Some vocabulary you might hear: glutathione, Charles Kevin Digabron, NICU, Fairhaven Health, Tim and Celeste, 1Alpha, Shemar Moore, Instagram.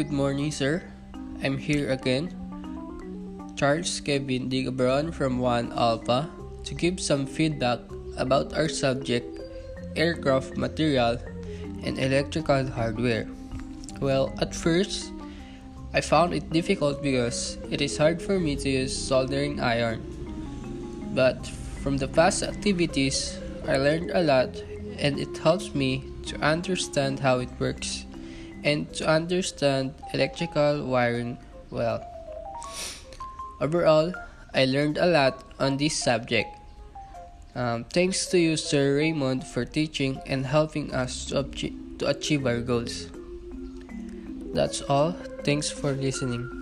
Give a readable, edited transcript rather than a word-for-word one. Good morning, sir. I'm here again, Charles Kevin Digabron from 1Alpha, to give some feedback about our subject, aircraft material and electrical hardware. Well, at first, I found it difficult because it is hard for me to use soldering iron. But from the past activities, I learned a lot, and it helps me to understand how it works and to understand electrical wiring well. Overall, I learned a lot on this subject. Thanks to you, Sir Raymond, for teaching and helping us to achieve our goals. That's all. Thanks for listening.